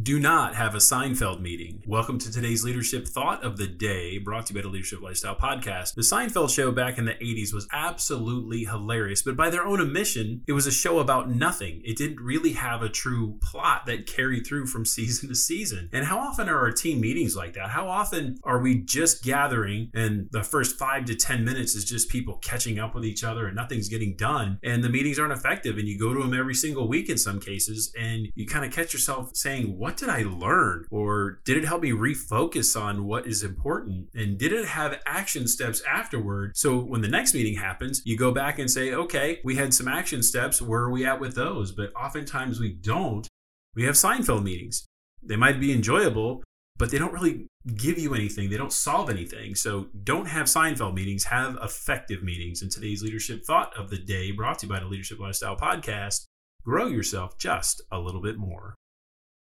Do not have a Seinfeld meeting. Welcome to today's Leadership Thought of the Day, brought to you by the Leadership Lifestyle Podcast. The Seinfeld show back in the 80s was absolutely hilarious, but by their own admission, it was a show about nothing. It didn't really have a true plot that carried through from season to season. And how often are our team meetings like that? How often are we just gathering and the first 5 to 10 minutes is just people catching up with each other and nothing's getting done and the meetings aren't effective and you go to them every single week in some cases and you kind of catch yourself saying, what did I learn? Or did it help me refocus on what is important? And did it have action steps afterward? So when the next meeting happens, you go back and say, okay, we had some action steps. Where are we at with those? But oftentimes we don't. We have Seinfeld meetings. They might be enjoyable, but they don't really give you anything. They don't solve anything. So don't have Seinfeld meetings, have effective meetings. And today's Leadership Thought of the Day, brought to you by the Leadership Lifestyle Podcast, grow yourself just a little bit more.